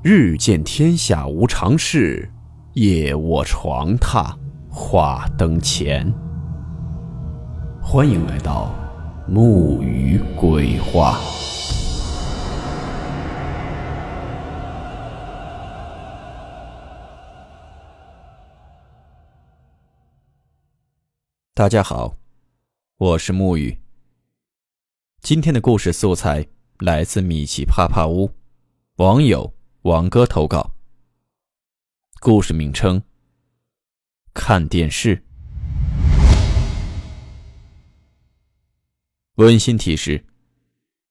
日见天下无常事，夜卧床榻话灯前。欢迎来到木鱼鬼话。大家好，我是木鱼。今天的故事素材来自米奇帕帕屋，网友王哥投稿。故事名称：看电视。温馨提示：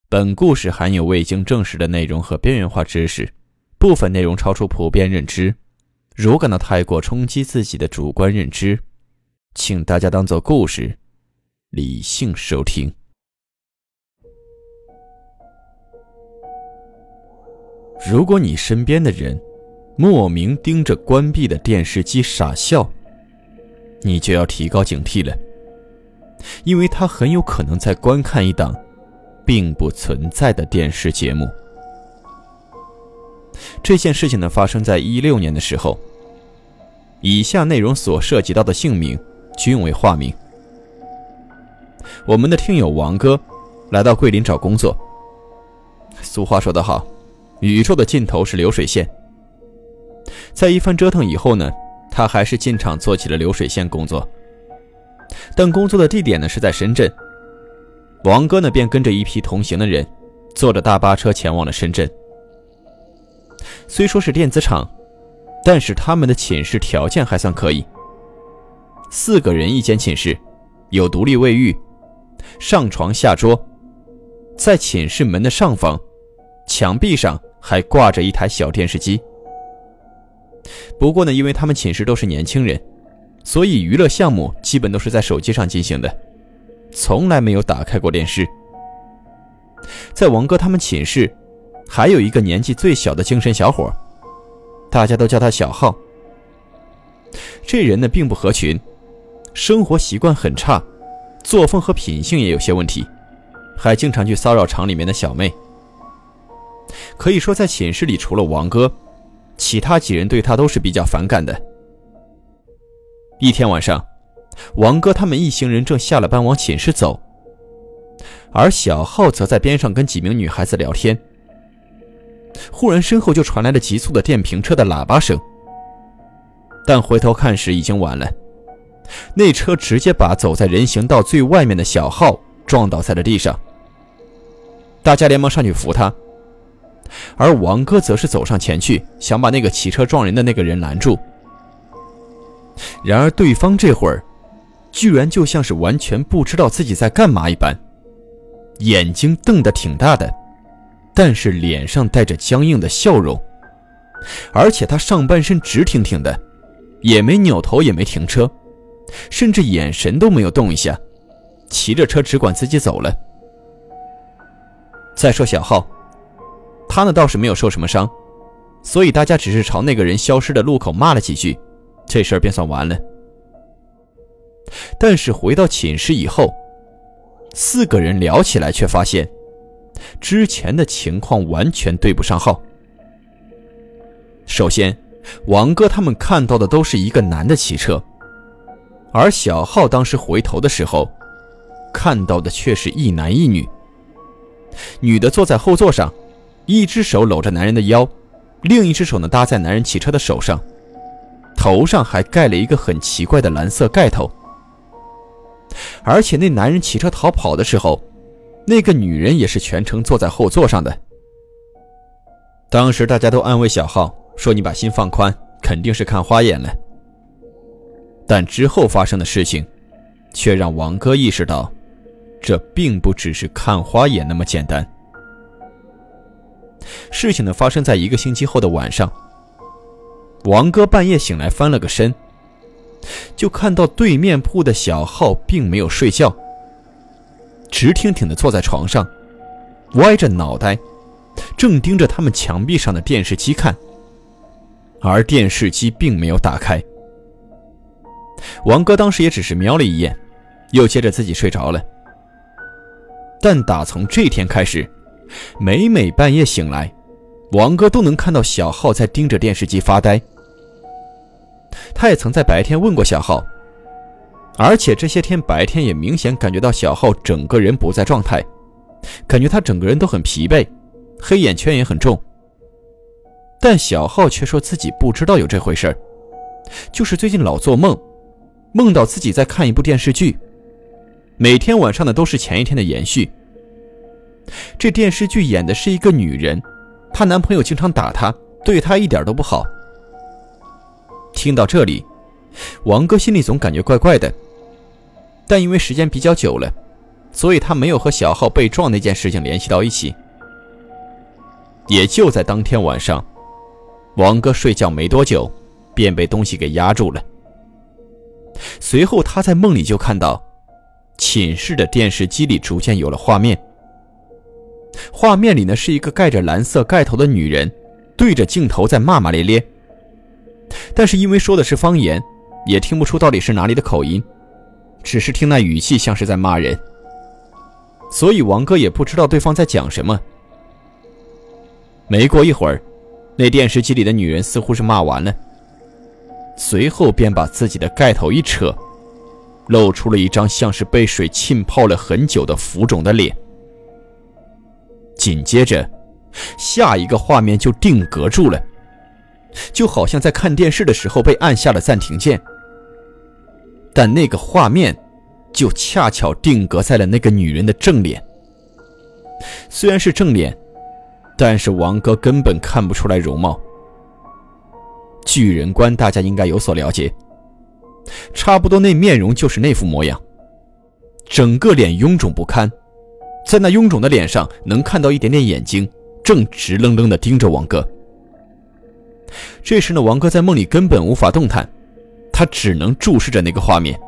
本故事含有未经证实的内容和边缘化知识，部分内容超出普遍认知，如感到太过冲击自己的主观认知，请大家当作故事，理性收听。如果你身边的人莫名盯着关闭的电视机傻笑，你就要提高警惕了，因为他很有可能在观看一档并不存在的电视节目。这件事情呢，发生在16年的时候。以下内容所涉及到的姓名均为化名。我们的听友王哥来到桂林找工作。俗话说得好，宇宙的尽头是流水线。在一番折腾以后呢，他还是进厂做起了流水线工作，但工作的地点呢是在深圳。王哥呢便跟着一批同行的人坐着大巴车前往了深圳。虽说是电子厂，但是他们的寝室条件还算可以，4个人一间寝室，有独立卫浴，上床下桌。在寝室门的上方墙壁上还挂着一台小电视机。不过呢，因为他们寝室都是年轻人，所以娱乐项目基本都是在手机上进行的，从来没有打开过电视。在王哥他们寝室还有一个年纪最小的精神小伙，大家都叫他小浩。这人呢并不合群，生活习惯很差，作风和品性也有些问题，还经常去骚扰厂里面的小妹。可以说在寝室里除了王哥，其他几人对他都是比较反感的。一天晚上，王哥他们一行人正下了班往寝室走，而小浩则在边上跟几名女孩子聊天。忽然身后就传来了急促的电瓶车的喇叭声，但回头看时已经晚了，那车直接把走在人行道最外面的小浩撞倒在了地上。大家连忙上去扶他，而王哥则是走上前去想把那个骑车撞人的那个人拦住。然而对方这会儿居然就像是完全不知道自己在干嘛一般，眼睛瞪得挺大的，但是脸上带着僵硬的笑容，而且他上半身直挺挺的，也没扭头也没停车，甚至眼神都没有动一下，骑着车只管自己走了。再说小浩，他呢倒是没有受什么伤，所以大家只是朝那个人消失的路口骂了几句，这事儿便算完了。但是回到寝室以后，4个人聊起来，却发现之前的情况完全对不上号。首先，王哥他们看到的都是一个男的骑车，而小浩当时回头的时候看到的却是一男一女。女的坐在后座上，一只手搂着男人的腰，另一只手呢搭在男人骑车的手上，头上还盖了一个很奇怪的蓝色盖头。而且那男人骑车逃跑的时候，那个女人也是全程坐在后座上的。当时大家都安慰小浩说，你把心放宽，肯定是看花眼了。但之后发生的事情却让王哥意识到，这并不只是看花眼那么简单。事情呢发生在1个星期后的晚上，王哥半夜醒来翻了个身，就看到对面铺的小浩并没有睡觉，直挺挺地坐在床上，歪着脑袋正盯着他们墙壁上的电视机看，而电视机并没有打开。王哥当时也只是瞄了一眼，又接着自己睡着了。但打从这天开始，每每半夜醒来，王哥都能看到小浩在盯着电视机发呆。他也曾在白天问过小浩，而且这些天白天也明显感觉到小浩整个人不在状态，感觉他整个人都很疲惫，黑眼圈也很重。但小浩却说自己不知道有这回事，就是最近老做梦，梦到自己在看一部电视剧，每天晚上的都是前一天的延续。这电视剧演的是一个女人，她男朋友经常打她，对她一点都不好。听到这里，王哥心里总感觉怪怪的，但因为时间比较久了，所以他没有和小浩被撞那件事情联系到一起。也就在当天晚上，王哥睡觉没多久便被东西给压住了。随后他在梦里就看到寝室的电视机里逐渐有了画面，画面里呢是一个盖着蓝色盖头的女人对着镜头在骂骂咧咧，但是因为说的是方言，也听不出到底是哪里的口音，只是听那语气像是在骂人，所以王哥也不知道对方在讲什么。没过一会儿，那电视机里的女人似乎是骂完了，随后便把自己的盖头一扯，露出了一张像是被水浸泡了很久的浮肿的脸。紧接着下一个画面就定格住了，就好像在看电视的时候被按下了暂停键，但那个画面就恰巧定格在了那个女人的正脸。虽然是正脸，但是王哥根本看不出来容貌。巨人观大家应该有所了解，差不多那面容就是那副模样，整个脸臃肿不堪，在那臃肿的脸上能看到一点点眼睛正直愣愣地盯着王哥。这时呢，王哥在梦里根本无法动弹，他只能注视着那个画面。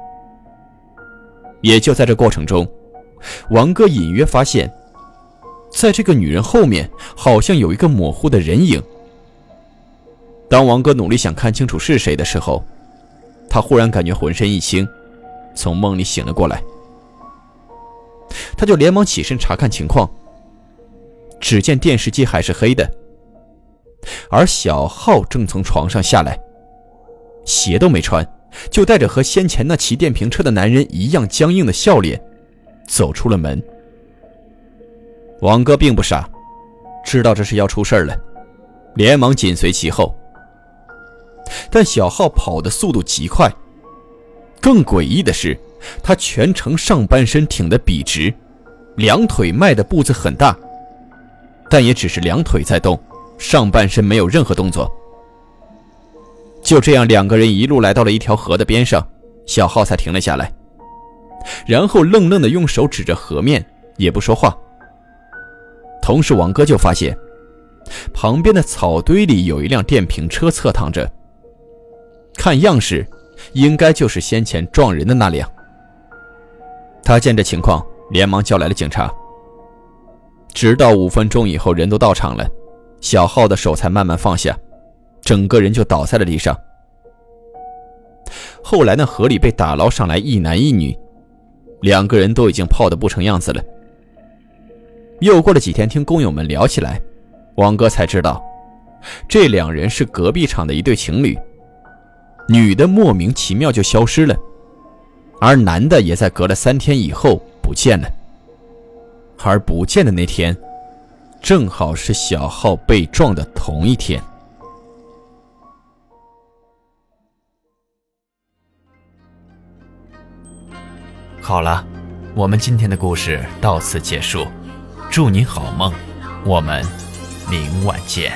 也就在这过程中，王哥隐约发现在这个女人后面好像有一个模糊的人影。当王哥努力想看清楚是谁的时候，他忽然感觉浑身一轻，从梦里醒了过来。他就连忙起身查看情况，只见电视机还是黑的，而小浩正从床上下来，鞋都没穿，就带着和先前那骑电瓶车的男人一样僵硬的笑脸走出了门。王哥并不傻，知道这是要出事了，连忙紧随其后。但小浩跑的速度极快，更诡异的是他全程上半身挺得笔直，两腿迈的步子很大，但也只是两腿在动，上半身没有任何动作。就这样两个人一路来到了一条河的边上，小浩才停了下来，然后愣愣地用手指着河面也不说话。同时王哥就发现旁边的草堆里有一辆电瓶车侧躺着，看样式应该就是先前撞人的那辆。他见这情况连忙叫来了警察，直到5分钟以后人都到场了，小浩的手才慢慢放下，整个人就倒在了地上。后来呢，河里被打捞上来一男一女，两个人都已经泡得不成样子了。又过了几天，听工友们聊起来，王哥才知道这两人是隔壁厂的一对情侣，女的莫名其妙就消失了，而男的也在隔了3天以后不见了。而不见的那天正好是小浩被撞的同一天。好了，我们今天的故事到此结束，祝你好梦，我们明晚见。